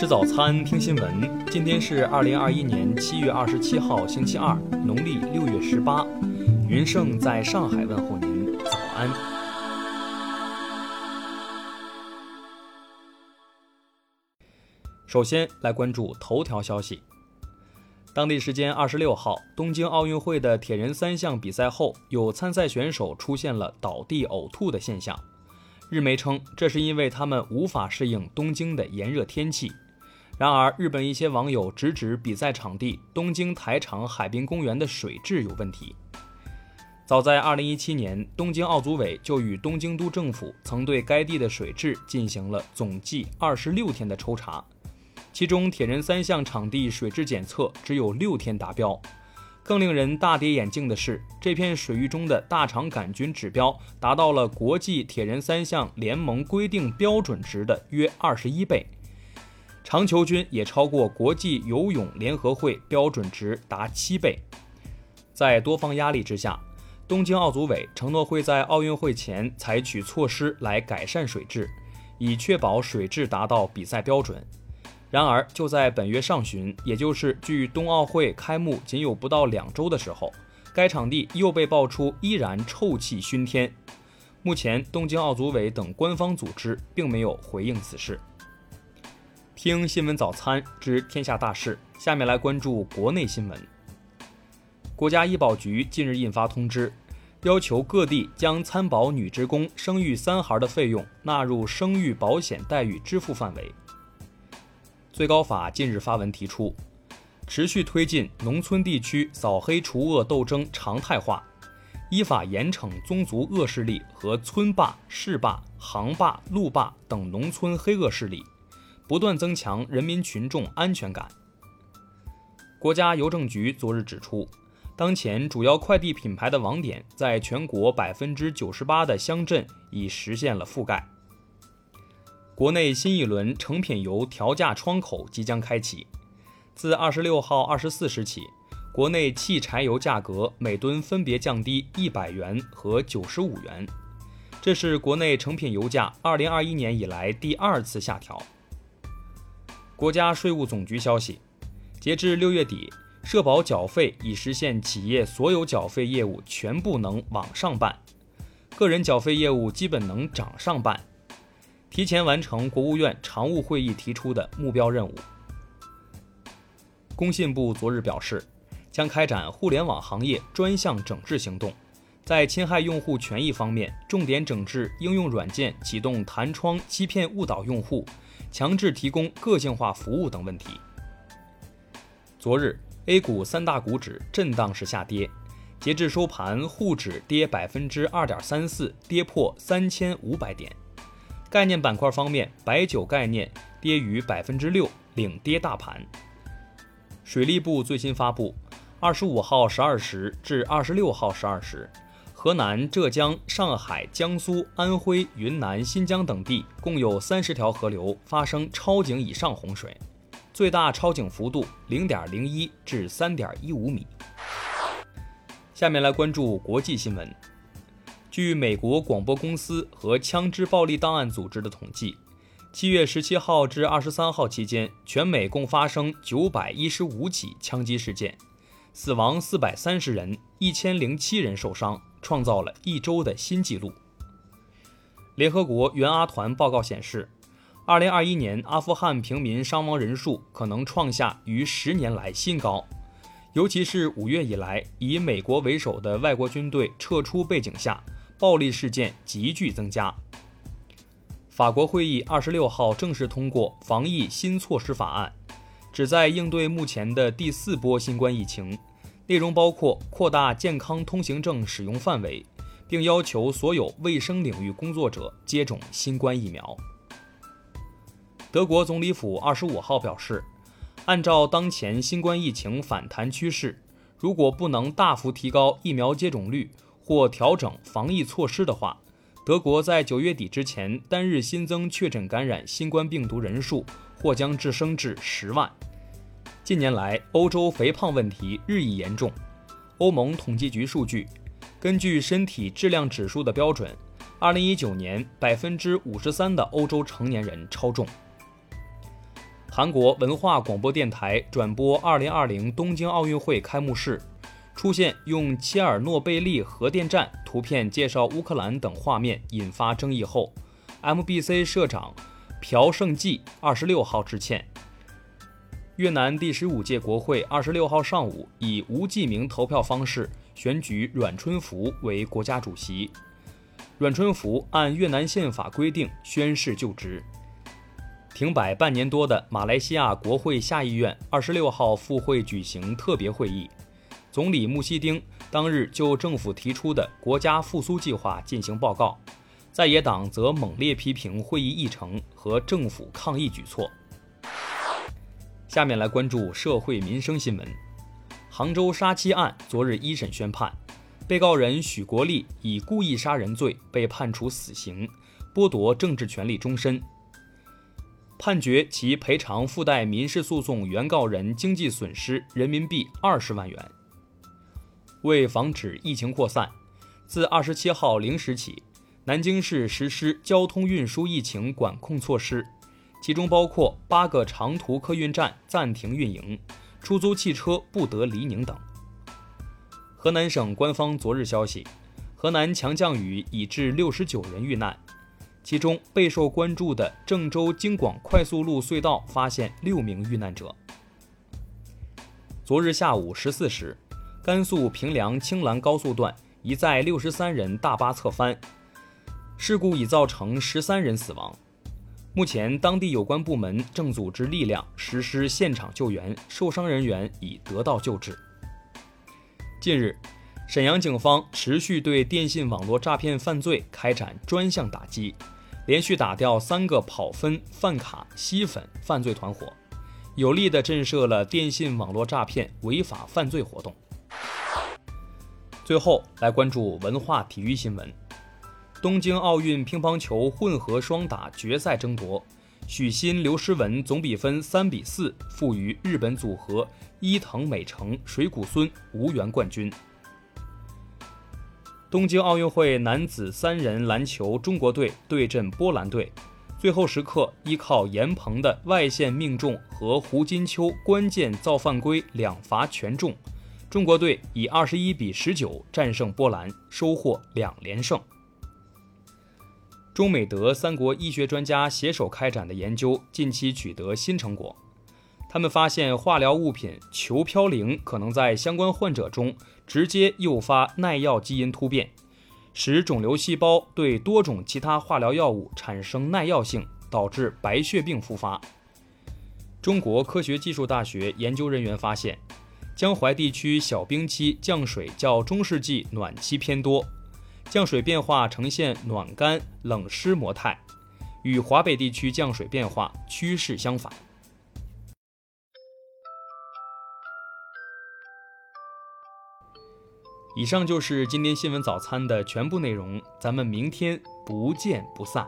吃早餐，听新闻。今天是2021年7月27号，星期二，农历6月18。云盛在上海问候您，早安。首先来关注头条消息。当地时间26号，东京奥运会的铁人三项比赛后，有参赛选手出现了倒地呕吐的现象。日媒称，这是因为他们无法适应东京的炎热天气。然而，日本一些网友直指比赛场地东京台场海滨公园的水质有问题。早在2017年，东京奥组委就与东京都政府曾对该地的水质进行了总计26天的抽查，其中铁人三项场地水质检测只有6天达标。更令人大跌眼镜的是，这片水域中的大肠杆菌指标达到了国际铁人三项联盟规定标准值的约21倍。肠球菌也超过国际游泳联合会标准值达7倍。在多方压力之下，东京奥组委承诺会在奥运会前采取措施来改善水质，以确保水质达到比赛标准。然而，就在本月上旬，也就是距冬奥会开幕仅有不到2周的时候，该场地又被爆出依然臭气熏天。目前，东京奥组委等官方组织并没有回应此事。听新闻早餐，知天下大事。下面来关注国内新闻。国家医保局近日印发通知，要求各地将参保女职工生育3孩的费用纳入生育保险待遇支付范围。最高法近日发文提出，持续推进农村地区扫黑除恶斗争常态化，依法严惩宗族恶势力和村霸、市霸、行霸、路霸等农村黑恶势力，不断增强人民群众安全感。国家邮政局昨日指出，当前主要快递品牌的网点在全国98%的乡镇已实现了覆盖。国内新一轮成品油调价窗口即将开启，自26号24时起，国内汽柴油价格每吨分别降低100元和95元，这是国内成品油价2021年以来第2次下调。国家税务总局消息，截至6月底，社保缴费已实现企业所有缴费业务全部能网上办，个人缴费业务基本能掌上办，提前完成国务院常务会议提出的目标任务。工信部昨日表示，将开展互联网行业专项整治行动，在侵害用户权益方面，重点整治应用软件启动弹窗欺骗误导用户、强制提供个性化服务等问题。昨日 A 股3大股指震荡式下跌，截至收盘，沪指跌2.34%，跌破3500点。概念板块方面，白酒概念跌逾6%，领跌大盘。水利部最新发布，25号12时至26号12时，河南、浙江、上海、江苏、安徽、云南、新疆等地共有30条河流发生超警以上洪水，最大超警幅度0.01至3.15米。下面来关注国际新闻。据美国广播公司和枪支暴力档案组织的统计，7月17号至23号期间，全美共发生915起枪击事件，死亡430人，1007人受伤，创造了1周的新纪录。联合国援阿团报告显示，2021年阿富汗平民伤亡人数可能创下逾10年来新高。尤其是5月以来，以美国为首的外国军队撤出背景下，暴力事件急剧增加。法国会议26号正式通过防疫新措施法案，旨在应对目前的第4波新冠疫情，内容包括扩大健康通行证使用范围，并要求所有卫生领域工作者接种新冠疫苗。德国总理府25号表示，按照当前新冠疫情反弹趋势，如果不能大幅提高疫苗接种率或调整防疫措施的话，德国在9月底之前单日新增确诊感染新冠病毒人数或将至升至10万。近年来，欧洲肥胖问题日益严重。欧盟统计局数据，根据身体质量指数的标准，2019年53%的欧洲成年人超重。韩国文化广播电台转播2020东京奥运会开幕式，出现用切尔诺贝利核电站图片介绍乌克兰等画面，引发争议后 MBC 社长朴胜济26号致歉。越南第15届国会26号上午以无记名投票方式选举阮春福为国家主席，阮春福按越南宪法规定宣誓就职。停摆半年多的马来西亚国会下议院26号复会举行特别会议，总理穆希丁当日就政府提出的国家复苏计划进行报告，在野党则猛烈批评会议议程和政府抗疫举措。下面来关注社会民生新闻。杭州杀妻案昨日一审宣判，被告人许国立以故意杀人罪被判处死刑，剥夺政治权利终身。判决其赔偿附带民事诉讼原告人经济损失人民币20万元。为防止疫情扩散，自27号0时起，南京市实施交通运输疫情管控措施，其中包括8个长途客运站暂停运营，出租汽车不得离宁等。河南省官方昨日消息，河南强降雨已致69人遇难，其中备受关注的郑州京广快速路隧道发现6名遇难者。昨日下午14时，甘肃平凉青兰高速段一载63人大巴侧翻，事故已造成13人死亡。目前当地有关部门正组织力量实施现场救援，受伤人员已得到救治。近日，沈阳警方持续对电信网络诈骗犯罪开展专项打击，连续打掉3个跑分、饭卡、吸粉犯罪团伙，有力地震慑了电信网络诈骗违法犯罪活动。最后来关注文化体育新闻。东京奥运乒乓球混合双打决赛争夺，许昕、刘诗雯总比分3-4负于日本组合伊藤美诚、水谷隼，无缘冠军。东京奥运会男子3人篮球中国队对阵波兰队，最后时刻依靠严鹏的外线命中和胡金秋关键造犯规2罚全中，中国队以21-19战胜波兰，收获2连胜。中美德三国医学专家携手开展的研究近期取得新成果，他们发现化疗物品球嘌呤可能在相关患者中直接诱发耐药基因突变，使肿瘤细胞对多种其他化疗药物产生耐药性，导致白血病复发。中国科学技术大学研究人员发现，江淮地区小冰期降水较中世纪暖期偏多，降水变化呈现暖干冷湿模态，与华北地区降水变化趋势相反。以上就是今天新闻早餐的全部内容，咱们明天不见不散。